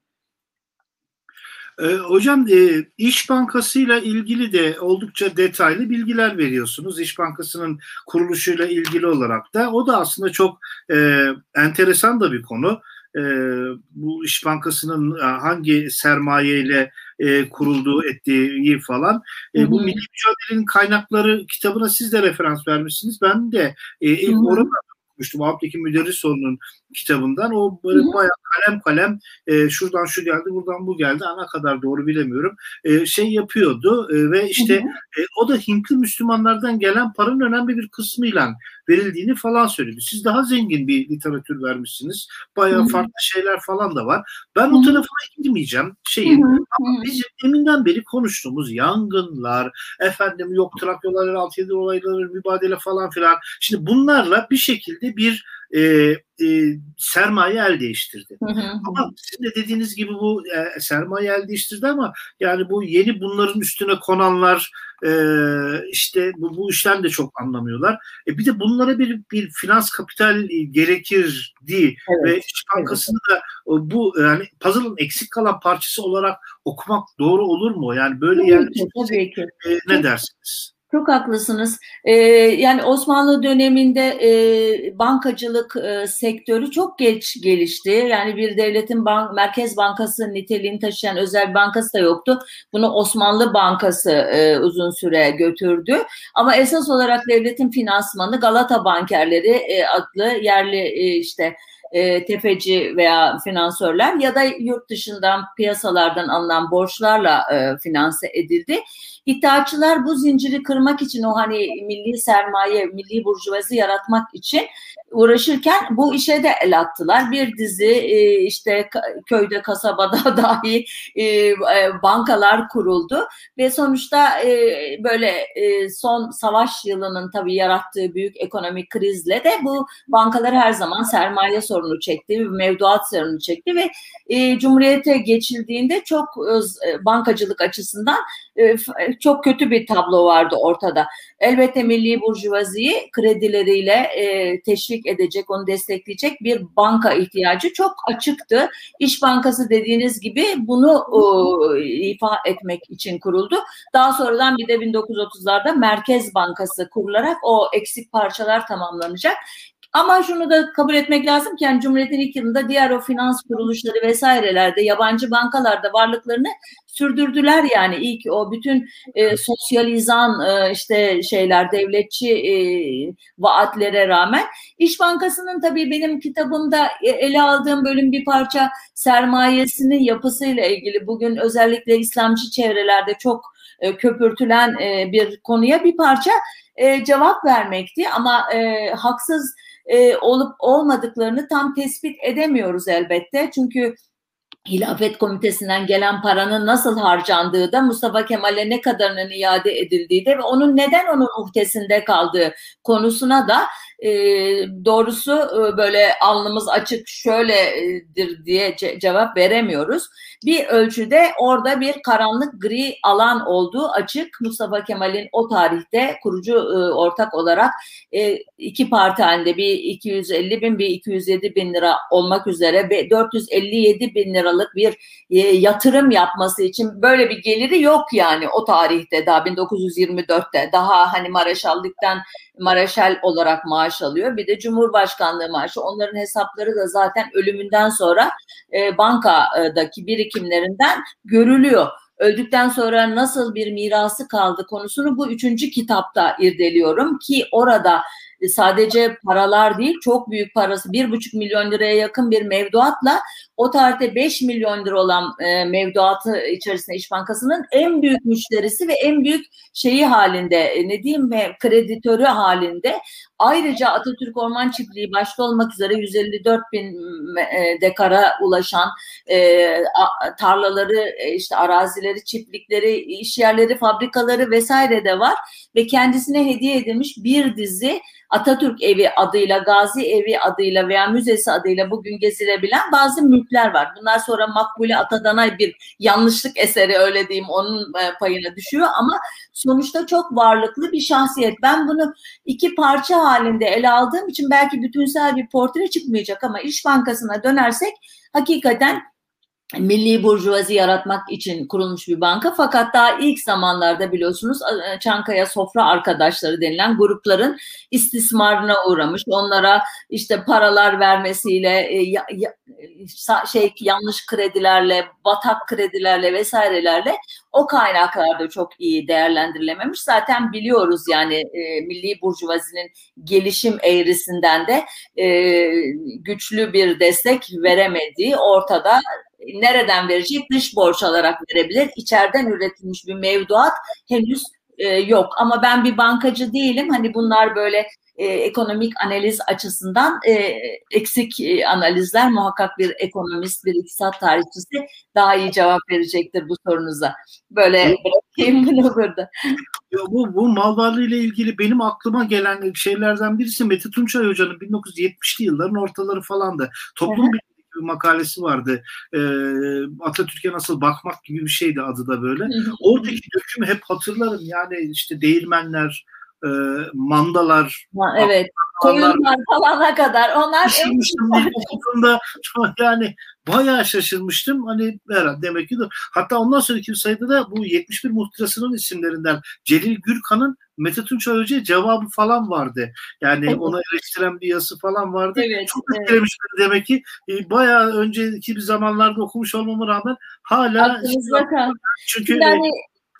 E, hocam e, İş Bankası'yla ilgili de oldukça detaylı bilgiler veriyorsunuz. İş Bankası'nın kuruluşuyla ilgili olarak da o da aslında çok e, enteresan da bir konu. Ee, bu İş Bankası'nın hangi sermayeyle e, kurulduğu ettiği falan. E, hı hı. Bu Milli Mücadele'nin Kaynakları kitabına siz de referans vermişsiniz. Ben de e, orada okumuştum. Abdülki Müderrisoğlu'nun kitabından. O böyle hı hı. bayağı kalem kalem e, şuradan şu geldi, buradan bu geldi. Ana kadar doğru bilemiyorum. E, şey yapıyordu e, ve işte hı hı. E, o da Hintli Müslümanlardan gelen paranın önemli bir kısmıyla verildiğini falan söyledi. Siz daha zengin bir literatür vermişsiniz. Bayağı Hı-hı. farklı şeyler falan da var. Ben Hı-hı. o tarafına girmeyeceğim şeyin. Hı-hı. Ama bizim deminden beri konuştuğumuz yangınlar, efendim yok Trakyalar, altı yedi olayları, mübadele falan filan. Şimdi bunlarla bir şekilde bir E, e, sermaye el değiştirdi. Hı hı. Ama sizin de dediğiniz gibi bu e, sermaye el değiştirdi ama yani bu yeni bunların üstüne konanlar e, işte bu, bu işten de çok anlamıyorlar. E, bir de bunlara bir, bir finans kapital gerekir değil. Evet. Ve İş Bankası'nı evet. da bu yani puzzle'ın eksik kalan parçası olarak okumak doğru olur mu? Yani böyle yerleştirecek e, ne dersiniz? Çok haklısınız. Ee, yani Osmanlı döneminde e, bankacılık e, sektörü çok geç gelişti. Yani bir devletin bank, merkez bankası niteliğini taşıyan özel bankası da yoktu. Bunu Osmanlı Bankası e, uzun süre götürdü. Ama esas olarak devletin finansmanı Galata Bankerleri e, adlı yerli e, işte E, tefeci veya finansörler ya da yurt dışından piyasalardan alınan borçlarla e, finanse edildi. İttihatçılar bu zinciri kırmak için o hani milli sermaye, milli burjuvazi yaratmak için uğraşırken bu işe de el attılar. Bir dizi e, işte köyde, kasabada dahi e, e, bankalar kuruldu ve sonuçta e, böyle e, son savaş yılının tabii yarattığı büyük ekonomik krizle de bu bankalar her zaman sermaye sorunu sorunu çekti, bir mevduat sorunu çekti ve e, Cumhuriyet'e geçildiğinde çok e, bankacılık açısından e, çok kötü bir tablo vardı ortada. Elbette milli burjuvaziyi kredileriyle e, teşvik edecek, onu destekleyecek bir banka ihtiyacı çok açıktı. İş Bankası dediğiniz gibi bunu e, ifa etmek için kuruldu. Daha sonradan bir de bin dokuz yüz otuzlarda Merkez Bankası kurularak o eksik parçalar tamamlanacak. Ama şunu da kabul etmek lazım ki yani Cumhuriyet'in ilk yılında diğer o finans kuruluşları vesairelerde, yabancı bankalarda varlıklarını sürdürdüler yani ilk o bütün e, sosyalizan e, işte şeyler, devletçi e, vaatlere rağmen. İş Bankası'nın tabii benim kitabımda ele aldığım bölüm bir parça sermayesinin yapısıyla ilgili, bugün özellikle İslamcı çevrelerde çok e, köpürtülen e, bir konuya bir parça e, cevap vermekti ama e, haksız e, olup olmadıklarını tam tespit edemiyoruz elbette. Çünkü Hilafet Komitesi'nden gelen paranın nasıl harcandığı da, Mustafa Kemal'e ne kadarının iade edildiği de ve onun neden onun uhdesinde kaldığı konusuna da e, doğrusu e, böyle alnımız açık şöyledir diye ce cevap veremiyoruz. Bir ölçüde orada bir karanlık gri alan olduğu açık. Mustafa Kemal'in o tarihte kurucu e, ortak olarak e, iki parti halinde bir iki yüz elli bin bir iki yüz yedi bin lira olmak üzere ve dört yüz elli yedi bin lira bir e, yatırım yapması için böyle bir geliri yok yani o tarihte, daha bin dokuz yüz yirmi dörtte daha hani Mareşallıktan Mareşal olarak maaş alıyor. Bir de Cumhurbaşkanlığı maaşı. Onların hesapları da zaten ölümünden sonra e, bankadaki birikimlerinden görülüyor. Öldükten sonra nasıl bir mirası kaldı konusunu bu üçüncü kitapta irdeliyorum ki orada sadece paralar değil, çok büyük parası, bir buçuk milyon liraya yakın bir mevduatla o tarihte beş milyon lira olan e, mevduatı içerisinde İş Bankası'nın en büyük müşterisi ve en büyük şeyi halinde, e, ne diyeyim, kreditörü halinde. Ayrıca Atatürk Orman Çiftliği başta olmak üzere yüz elli dört bin e, dekara ulaşan e, a, tarlaları, e, işte arazileri, çiftlikleri, işyerleri, fabrikaları vesaire de var ve kendisine hediye edilmiş bir dizi Atatürk Evi adıyla, Gazi Evi adıyla veya müzesi adıyla bugün gezilebilen bazı mülkler var. Bunlar sonra Makbule Atadanay bir yanlışlık eseri, öyle diyeyim, onun payına düşüyor ama sonuçta çok varlıklı bir şahsiyet. Ben bunu iki parça halinde ele aldığım için belki bütünsel bir portre çıkmayacak ama İş Bankası'na dönersek hakikaten milli burjuvazi yaratmak için kurulmuş bir banka, fakat daha ilk zamanlarda biliyorsunuz Çankaya Sofra Arkadaşları denilen grupların istismarına uğramış, onlara işte paralar vermesiyle, şey, yanlış kredilerle, batak kredilerle vesairelerle o kaynaklarda çok iyi değerlendirilememiş. Zaten biliyoruz yani e, milli burjuvazinin gelişim eğrisinden de e, güçlü bir destek veremediği ortada. Nereden verecek? Dış borç alarak verebilir. İçeriden üretilmiş bir mevduat henüz e, yok. Ama ben bir bankacı değilim. Hani bunlar böyle e, ekonomik analiz açısından e, eksik e, analizler. Muhakkak bir ekonomist, bir iktisat tarihçisi daha iyi cevap verecektir bu sorunuza. Böyle bırakayım bunu burada. Ya bu, bu mal varlığı ile ilgili benim aklıma gelen şeylerden birisi Mete Tunçay Hoca'nın bin dokuz yüz yetmişli yılların ortaları falan da toplum bir bir makalesi vardı. E, Atatürk'e nasıl bakmak gibi bir şeydi adı da böyle. Oradaki dökümü hep hatırlarım. Yani işte değirmenler, e, mandalar, ha, evet, koyunlar falana kadar. Onlar en yani bayağı şaşırmıştım. Hani herhalde demek ki de. Hatta ondan sonraki bir sayıda da bu yetmiş bir muhtırasının isimlerinden Celil Gürkan'ın Mete Tunçay Hoca'ya cevabı falan vardı. Yani evet, ona eleştiren bir yazı falan vardı. Evet, çok etkilemiş evet. Demek ki e, bayağı önceki bir zamanlarda okumuş olmama rağmen hala işte, çünkü yani e,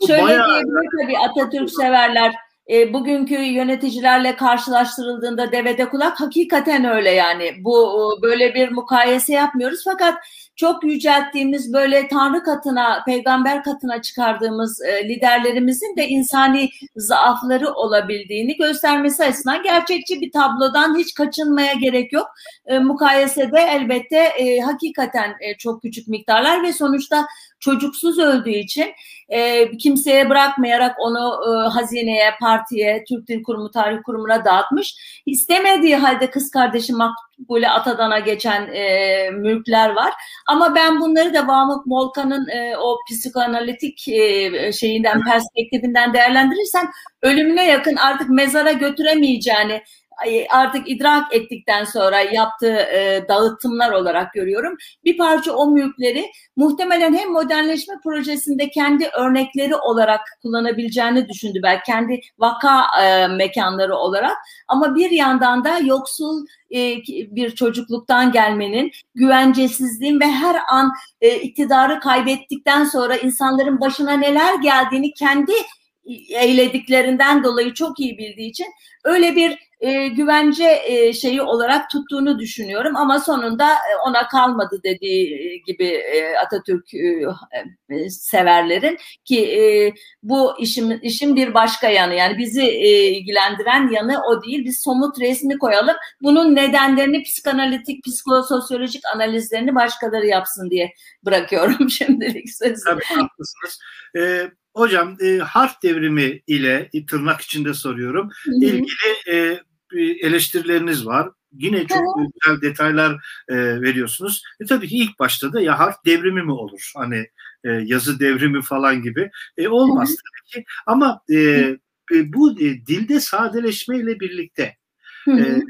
şöyle diyebilir tabii Atatürk severler. E, bugünkü yöneticilerle karşılaştırıldığında devede kulak, hakikaten öyle yani. Bu böyle bir mukayese yapmıyoruz fakat çok yücelttiğimiz, böyle Tanrı katına, peygamber katına çıkardığımız e, liderlerimizin de insani zaafları olabildiğini göstermesi açısından gerçekçi bir tablodan hiç kaçınmaya gerek yok. E, mukayesede elbette e, hakikaten e, çok küçük miktarlar ve sonuçta çocuksuz öldüğü için e, kimseye bırakmayarak onu e, hazineye, partiye, Türk Dil Kurumu, Tarih Kurumu'na dağıtmış. İstemediği halde kız kardeşi Makbule Atadan'a geçen e, mülkler var. Ama ben bunları da Vahmut Molkan'ın e, o psikoanalitik e, şeyinden, perspektifinden değerlendirirsen ölümüne yakın artık mezara götüremeyeceğini artık idrak ettikten sonra yaptığı e, dağıtımlar olarak görüyorum. Bir parça o mülkleri muhtemelen hem modernleşme projesinde kendi örnekleri olarak kullanabileceğini düşündü belki, kendi vaka e, mekanları olarak, ama bir yandan da yoksul e, bir çocukluktan gelmenin, güvencesizliğin ve her an e, iktidarı kaybettikten sonra insanların başına neler geldiğini kendi eylediklerinden dolayı çok iyi bildiği için öyle bir e, güvence e, şeyi olarak tuttuğunu düşünüyorum, ama sonunda ona kalmadı dediği gibi e, Atatürk e, e, severlerin ki e, bu işim, işin bir başka yanı, yani bizi e, ilgilendiren yanı o değil. Biz somut resmi koyalım, bunun nedenlerini, psikanalitik, psikososyolojik analizlerini başkaları yapsın diye bırakıyorum şimdilik sözü. Tabii haklısınız. Ee, Hocam e, harf devrimi ile tırnak içinde soruyorum. Hı hı. İlgili e, eleştirileriniz var. Yine çok hı hı. güzel detaylar e, veriyorsunuz. E, tabii ki ilk başta da ya harf devrimi mi olur? Hani e, yazı devrimi falan gibi. E, olmaz hı hı. tabii ki. Ama e, e, bu e, dilde sadeleşme ile birlikte hı hı. E,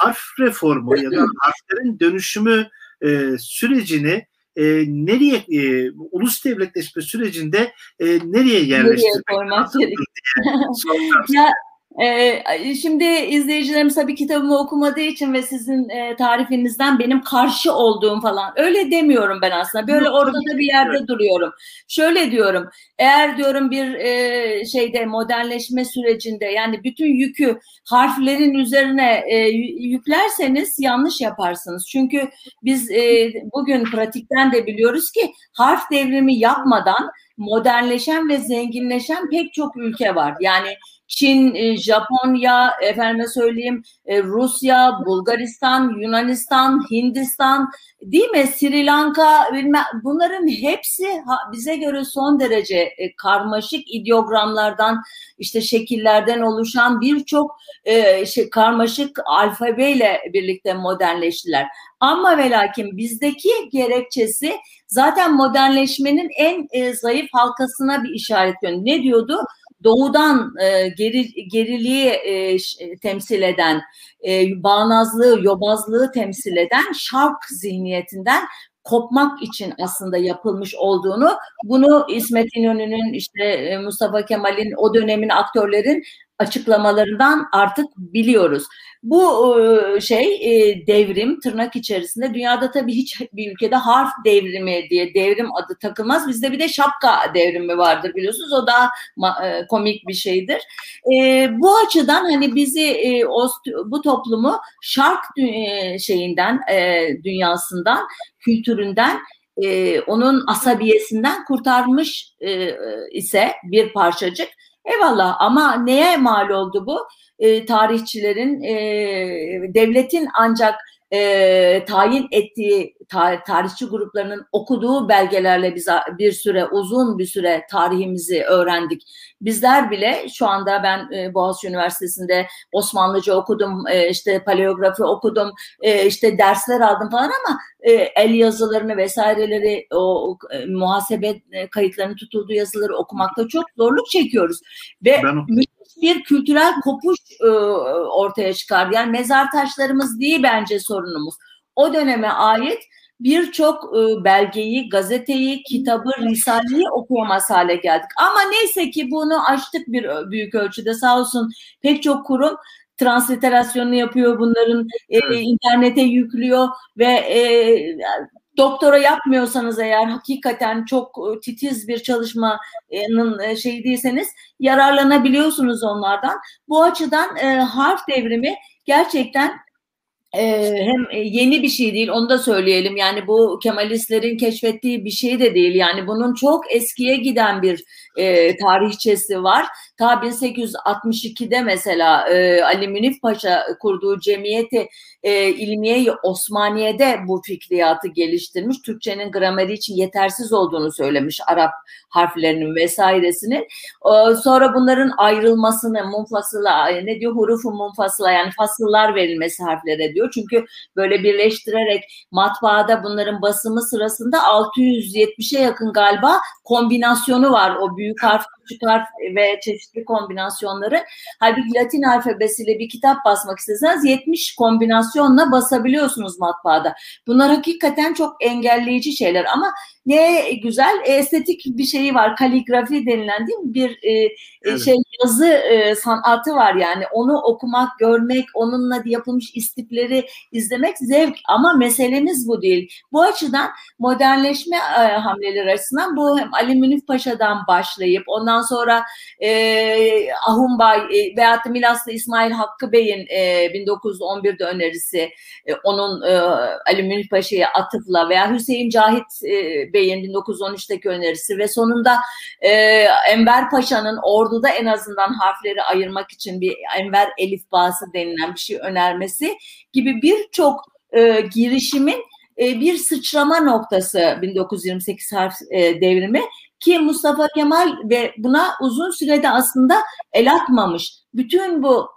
harf reformu ya da harflerin dönüşümü e, sürecini E, nereye e, ulus devletleşme sürecinde e, nereye yerleştirmek gerekiyor? Ee, şimdi izleyicilerimiz tabii kitabımı okumadığı için ve sizin e, tarifinizden benim karşı olduğum falan, öyle demiyorum ben aslında, böyle ortada bir yerde duruyorum. Şöyle diyorum, eğer diyorum bir e, şeyde modernleşme sürecinde yani bütün yükü harflerin üzerine e, yüklerseniz yanlış yaparsınız. Çünkü biz e, bugün pratikten de biliyoruz ki harf devrimi yapmadan modernleşen ve zenginleşen pek çok ülke var. Yani Çin, Japonya, efendime söyleyeyim Rusya, Bulgaristan, Yunanistan, Hindistan, değil mi? Sri Lanka, bunların hepsi bize göre son derece karmaşık ideogramlardan, işte şekillerden oluşan birçok karmaşık alfabeyle birlikte modernleştiler. Ama ve lakin bizdeki gerekçesi zaten modernleşmenin en zayıf halkasına bir işaret ediyor. Ne diyordu? Doğudan e, geri, geriliği e, temsil eden, e, bağnazlığı, yobazlığı temsil eden şark zihniyetinden kopmak için aslında yapılmış olduğunu, bunu İsmet İnönü'nün, işte Mustafa Kemal'in, o dönemin aktörlerin açıklamalarından artık biliyoruz. Bu şey devrim tırnak içerisinde, dünyada tabii hiçbir ülkede harf devrimi diye devrim adı takılmaz. Bizde bir de şapka devrimi vardır biliyorsunuz. O daha komik bir şeydir. Bu açıdan hani bizi, bu toplumu şark şeyinden, dünyasından, kültüründen, Ee, onun asabiyesinden kurtarmış e, ise bir parçacık, eyvallah, ama neye mal oldu bu? E, tarihçilerin, e, devletin ancak e, tayin ettiği tar tarihçi gruplarının okuduğu belgelerle biz bir süre, uzun bir süre tarihimizi öğrendik. Bizler bile şu anda, ben e, Boğaziçi Üniversitesi'nde Osmanlıca okudum, e, işte paleografi okudum, e, işte dersler aldım falan, ama e, el yazılarını vesaireleri, o e, muhasebe kayıtlarının tutulduğu yazıları okumakta çok zorluk çekiyoruz. Ve ben... bir kültürel kopuş e, ortaya çıkar. Yani mezar taşlarımız değil bence sorunumuz. O döneme ait birçok e, belgeyi, gazeteyi, kitabı, risaleyi okuyamaz hale geldik. Ama neyse ki bunu aştık bir büyük ölçüde. Sağ olsun pek çok kurum transliterasyonunu yapıyor, bunların e, evet. internete yüklüyor ve e, doktora yapmıyorsanız eğer, hakikaten çok titiz bir çalışmanın şey değilseniz, yararlanabiliyorsunuz onlardan. Bu açıdan e, harf devrimi gerçekten e, hem yeni bir şey değil, onu da söyleyelim. Yani bu Kemalistlerin keşfettiği bir şey de değil. Yani bunun çok eskiye giden bir e, tarihçesi var. Ta bin sekiz yüz altmış iki'de mesela e, Ali Münif Paşa kurduğu Cemiyeti e, İlmiye-i Osmaniye'de bu fikriyatı geliştirmiş. Türkçenin grameri için yetersiz olduğunu söylemiş, Arap harflerinin vesairesinin. E, sonra bunların ayrılmasını munfasıla, ne diyor, hurufu munfasıla, yani fasıllar verilmesi harflere diyor. Çünkü böyle birleştirerek matbaada bunların basımı sırasında altı yüz yetmiş'e yakın galiba kombinasyonu var. O büyük harf, küçük harf ve çeşitli kombinasyonları. Halbuki Latin alfabesiyle bir kitap basmak isteseniz yetmiş kombinasyonla basabiliyorsunuz matbaada. Bunlar hakikaten çok engelleyici şeyler ama ne güzel estetik bir şeyi var. Kaligrafi denilen, değil mi? Bir e, evet. şey yazı e, sanatı var yani. Onu okumak, görmek, onunla yapılmış istifleri izlemek zevk ama meselemiz bu değil. Bu açıdan modernleşme e, hamleleri açısından bu hem Ali Münif Paşa'dan başlayıp ondan sonra e, Ahunbay e, veyahut da Milaslı İsmail Hakkı Bey'in e, bin dokuz yüz on bir'de önerisi, e, onun e, Ali Münif Paşa'ya atıfla veya Hüseyin Cahit e, Bey'in bin dokuz yüz on üç'teki önerisi ve sonunda e, Enver Paşa'nın orduda en azından harfleri ayırmak için bir Enver elifbası denilen bir şey önermesi gibi birçok e, girişimin e, bir sıçrama noktası bin dokuz yüz yirmi sekiz harf e, devrimi ki Mustafa Kemal ve buna uzun sürede aslında el atmamış. Bütün bu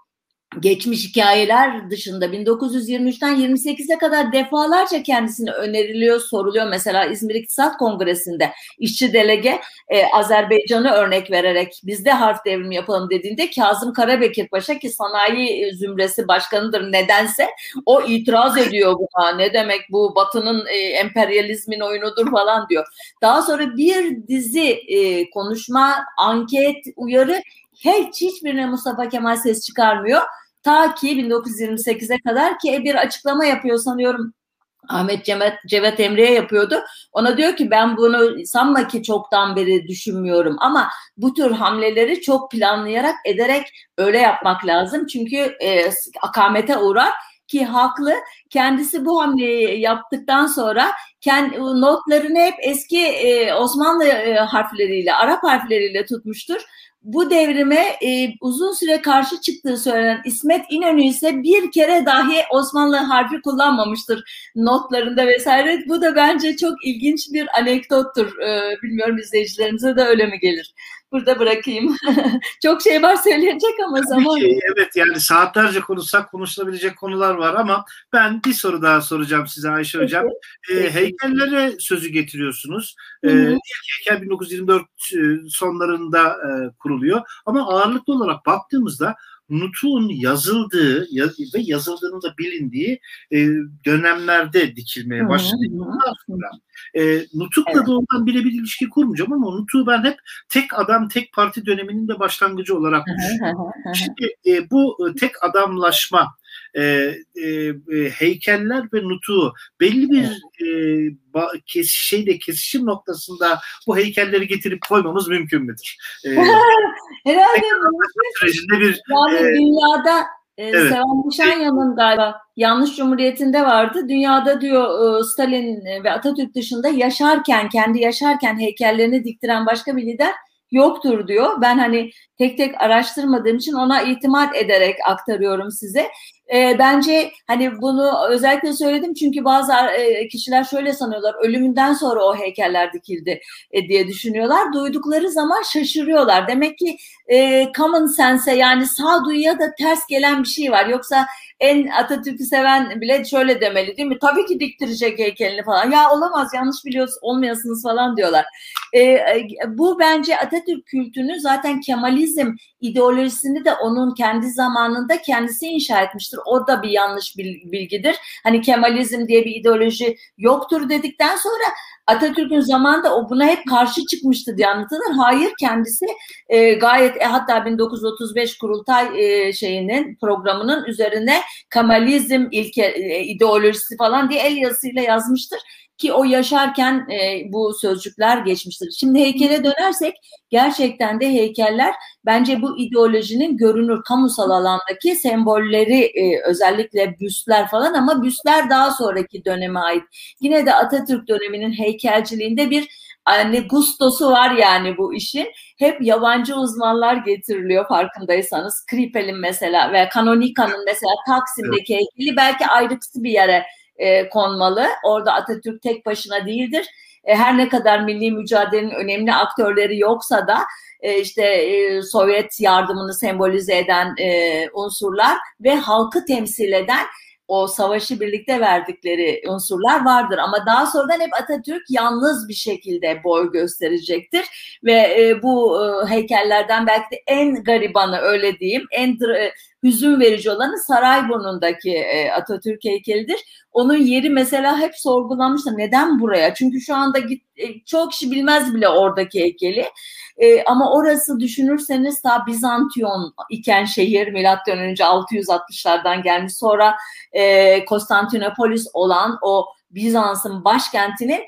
geçmiş hikayeler dışında bin dokuz yüz yirmi üç'ten yirmi sekiz'e kadar defalarca kendisine öneriliyor, soruluyor. Mesela İzmir İktisat Kongresi'nde işçi delege e, Azerbaycan'ı örnek vererek bizde harf devrimi yapalım dediğinde Kazım Karabekir Paşa, ki sanayi zümresi başkanıdır nedense, o itiraz ediyor buna. Ne demek bu, Batı'nın e, emperyalizmin oyunudur falan diyor. Daha sonra bir dizi e, konuşma, anket, uyarı, hiç hiçbirine Mustafa Kemal ses çıkarmıyor. Ta ki bin dokuz yüz yirmi sekiz'e kadar ki bir açıklama yapıyor sanıyorum. Ahmet Cevat, Cevat Emre'ye yapıyordu. Ona diyor ki ben bunu sanma ki çoktan beri düşünmüyorum ama bu tür hamleleri çok planlayarak, ederek öyle yapmak lazım. Çünkü e, akamete uğrar. Ki haklı, kendisi bu hamleyi yaptıktan sonra kendi notlarını hep eski e, Osmanlı e, harfleriyle, Arap harfleriyle tutmuştur. Bu devrime e, uzun süre karşı çıktığı söylenen İsmet İnönü ise bir kere dahi Osmanlı harfi kullanmamıştır notlarında vesaire. Bu da bence çok ilginç bir anekdottur. E, bilmiyorum izleyicilerimize de öyle mi gelir? Burada bırakayım. Çok şey var söylenecek ama tabii zaman. Ki, evet yani saatlerce konuşsak konuşulabilecek konular var ama ben bir soru daha soracağım size Ayşe Peki. Hocam. E, heykellere sözü getiriyorsunuz. E, ilk heykel bin dokuz yüz yirmi dört sonlarında e, kuruluyor ama ağırlıklı olarak baktığımızda Nutuk'un yazıldığı yaz, ve yazıldığının da bilindiği e, dönemlerde dikilmeye başladı. E, Nutuk'la evet. da ondan birebir ilişki kurmayacağım ama Nutuk'u ben hep tek adam tek parti döneminin de başlangıcı olarak düşünüyorum. Şimdi e, bu tek adamlaşma e, e, heykeller ve Nutuk'u belli bir evet. e, ba, kes, şeyde kesişim noktasında bu heykelleri getirip koymamız mümkün müdür? E, Herhalde sürecinde bir yani e, dünyada Evet. Sevan Nişanyan'ın galiba yanlış Cumhuriyet'inde vardı. Dünyada diyor Stalin ve Atatürk dışında yaşarken, kendi yaşarken heykellerini diktiren başka bir lider yoktur diyor. Ben hani tek tek araştırmadığım için ona itimat ederek aktarıyorum size. E, bence hani bunu özellikle söyledim çünkü bazı e, kişiler şöyle sanıyorlar, ölümünden sonra o heykeller dikildi e, diye düşünüyorlar. Duydukları zaman şaşırıyorlar. Demek ki e, common sense, yani sağduyuya da ters gelen bir şey var. Yoksa en Atatürk'ü seven bile şöyle demeli değil mi? Tabii ki diktirecek heykelini falan. Ya olamaz, yanlış biliyorsunuz, olmayasınız falan diyorlar. E, bu bence Atatürk kültünü, zaten Kemalizm ideolojisini de onun kendi zamanında kendisi inşa etmiştir. O da bir yanlış bilgidir. Hani Kemalizm diye bir ideoloji yoktur dedikten sonra Atatürk'ün zamanında o buna hep karşı çıkmıştı diye anlatılır. Hayır, kendisi e, gayet e, hatta bin dokuz yüz otuz beş kurultay e, şeyinin programının üzerine Kemalizm ilke e, ideolojisi falan diye el yazısıyla yazmıştır. Ki o yaşarken e, bu sözcükler geçmiştir. Şimdi heykele dönersek, gerçekten de heykeller bence bu ideolojinin görünür kamusal alandaki sembolleri, e, özellikle büstler falan, ama büstler daha sonraki döneme ait. Yine de Atatürk döneminin heykelciliğinde bir hani gustosu var yani bu işin. Hep yabancı uzmanlar getiriliyor farkındaysanız. Kripel'in mesela ve Kanonika'nın mesela Taksim'deki heykeli belki ayrıksı bir yere e, konmalı. Orada Atatürk tek başına değildir. E, her ne kadar milli mücadelenin önemli aktörleri yoksa da e, işte e, Sovyet yardımını sembolize eden e, unsurlar ve halkı temsil eden o savaşı birlikte verdikleri unsurlar vardır. Ama daha sonradan hep Atatürk yalnız bir şekilde boy gösterecektir. Ve e, bu e, heykellerden belki de en garibanı, öyle diyeyim, en e, hüzün verici olanı Sarayburnu'ndaki e, Atatürk heykelidir. Onun yeri mesela hep sorgulanmıştır. Neden buraya? Çünkü şu anda git, e, çok kişi bilmez bile oradaki heykeli. E, ama orası düşünürseniz daha Bizantiyon iken şehir, milattan önce altı yüz altmışlardan gelmiş. Sonra e, Konstantinopolis olan o Bizans'ın başkentinin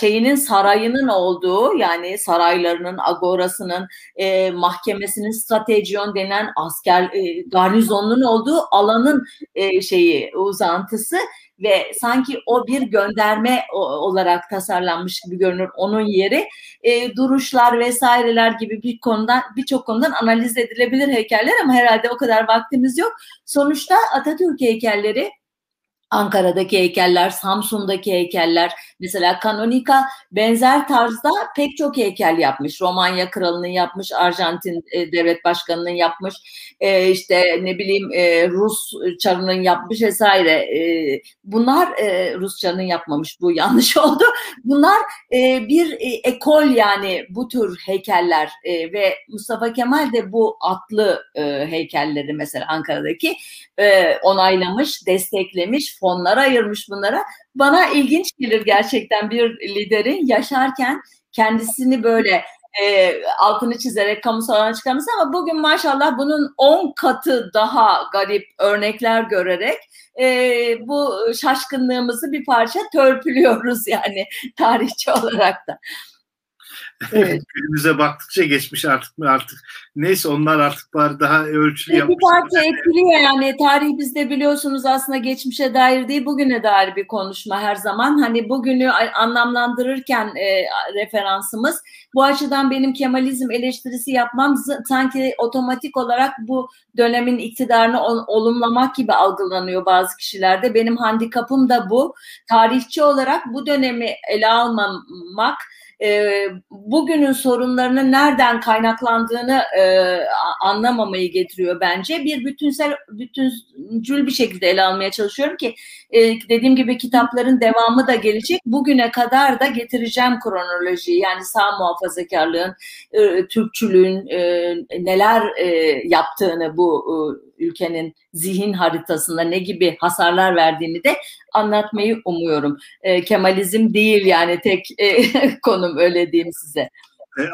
şeyinin, sarayının olduğu, yani saraylarının, agorasının, e, mahkemesinin, stratejiyon denen asker e, garnizonunun olduğu alanın e, şeyi, uzantısı ve sanki o bir gönderme olarak tasarlanmış gibi görünür onun yeri. E, duruşlar vesaireler gibi bir konudan, birçok konudan analiz edilebilir heykeller ama herhalde o kadar vaktimiz yok. Sonuçta Atatürk heykelleri, Ankara'daki heykeller, Samsun'daki heykeller, mesela Kanonika benzer tarzda pek çok heykel yapmış. Romanya Kralı'nın yapmış, Arjantin Devlet Başkanı'nın yapmış, e, işte ne bileyim e, Rus Çarı'nın yapmış vesaire. E, bunlar e, Rus Çarı'nın yapmamış, bu yanlış oldu. Bunlar e, bir e, ekol yani bu tür heykeller e, ve Mustafa Kemal de bu atlı e, heykelleri mesela Ankara'daki e, onaylamış, desteklemiş, fonlara ayırmış bunlara. Bana ilginç gelir gerçekten bir liderin yaşarken kendisini böyle e, altını çizerek kamu alanına çıkarması, ama bugün maşallah bunun on katı daha garip örnekler görerek e, bu şaşkınlığımızı bir parça törpülüyoruz yani tarihçi olarak da. Evet. Günümüze baktıkça geçmiş artık mı artık neyse, onlar artık var daha ölçülü yapmışlar. Bir parça etkiliyor yani tarih, bizde biliyorsunuz aslında geçmişe dair değil bugüne dair bir konuşma her zaman. Hani bugünü anlamlandırırken e, referansımız, bu açıdan benim Kemalizm eleştirisi yapmam sanki otomatik olarak bu dönemin iktidarını olumlamak gibi algılanıyor bazı kişilerde. Benim handikapım da bu. Tarihçi olarak bu dönemi ele almamak, E, bugünün sorunlarının nereden kaynaklandığını e, anlamamayı getiriyor bence. Bir bütünsel, bütüncül bir şekilde ele almaya çalışıyorum ki e, dediğim gibi kitapların devamı da gelecek. Bugüne kadar da getireceğim kronolojiyi, yani sağ muhafazakarlığın, e, Türkçülüğün e, neler e, yaptığını, bu e, ülkenin zihin haritasında ne gibi hasarlar verdiğini de anlatmayı umuyorum. E, Kemalizm değil yani tek e, konum, öyle diyeyim size.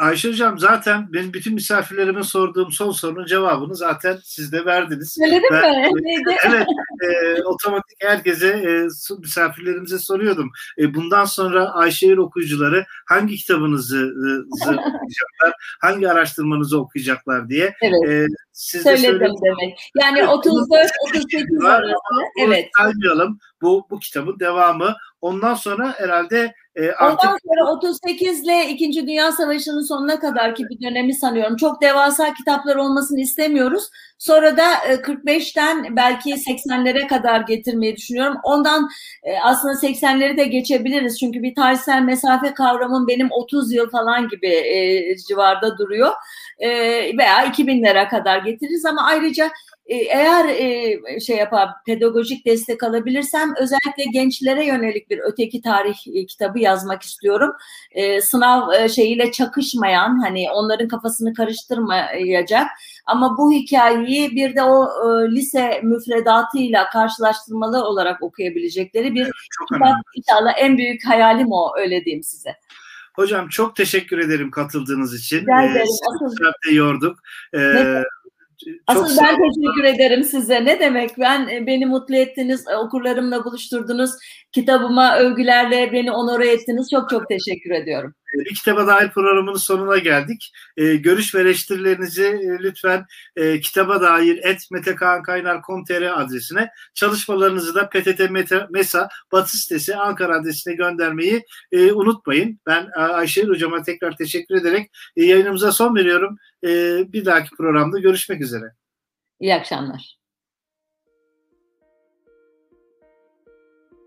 Ayşe Hocam, zaten ben bütün misafirlerime sorduğum son sorunun cevabını zaten siz de verdiniz. Öyle değil ben, mi? E, evet. e, otomatik herkese, e, misafirlerimize soruyordum. E, bundan sonra Ayşe Hür okuyucuları hangi kitabınızı e, okuyacaklar, hangi araştırmanızı okuyacaklar diye. Evet. E, siz söyledim de söyledim demek. Yani evet, otuz dört otuz sekiz arası. Evet. Saymayalım. Bu, bu kitabın devamı. Ondan sonra herhalde e, artık... Ondan sonra otuz sekiz ile ikinci. Dünya Savaşı'nın sonuna kadar ki bir dönemi sanıyorum. Çok devasa kitaplar olmasını istemiyoruz. Sonra da e, kırk beşten belki seksenlere kadar getirmeyi düşünüyorum. Ondan e, aslında seksenleri de geçebiliriz. Çünkü bir tarihsel mesafe kavramım benim otuz yıl falan gibi e, civarda duruyor. E, veya iki binlere kadar getiririz ama ayrıca eğer e, şey yapar, pedagojik destek alabilirsem özellikle gençlere yönelik bir öteki tarih e, kitabı yazmak istiyorum. E, sınav e, şeyiyle çakışmayan, hani onların kafasını karıştırmayacak ama bu hikayeyi bir de o e, lise müfredatıyla karşılaştırmalı olarak okuyabilecekleri bir kitap. İnşallah en büyük hayalim o, öyle diyeyim size. Hocam çok teşekkür ederim katıldığınız için. Ben ee, de yorduk. Ee, Asıl ben teşekkür ederim size. Ne demek, ben beni mutlu ettiniz, okurlarımla buluşturdunuz, kitabıma övgülerle beni onore ettiniz. Çok çok teşekkür ediyorum. Bir kitaba dair programının sonuna geldik. E, görüş ve eleştirilerinizi e, lütfen e, kitaba dair et mete kaan kaynar nokta com nokta tr adresine, çalışmalarınızı da P T T Mesa Batı sitesi Ankara adresine göndermeyi e, unutmayın. Ben Ayşe Hocama tekrar teşekkür ederek e, yayınımıza son veriyorum. E, bir dahaki programda görüşmek üzere. İyi akşamlar.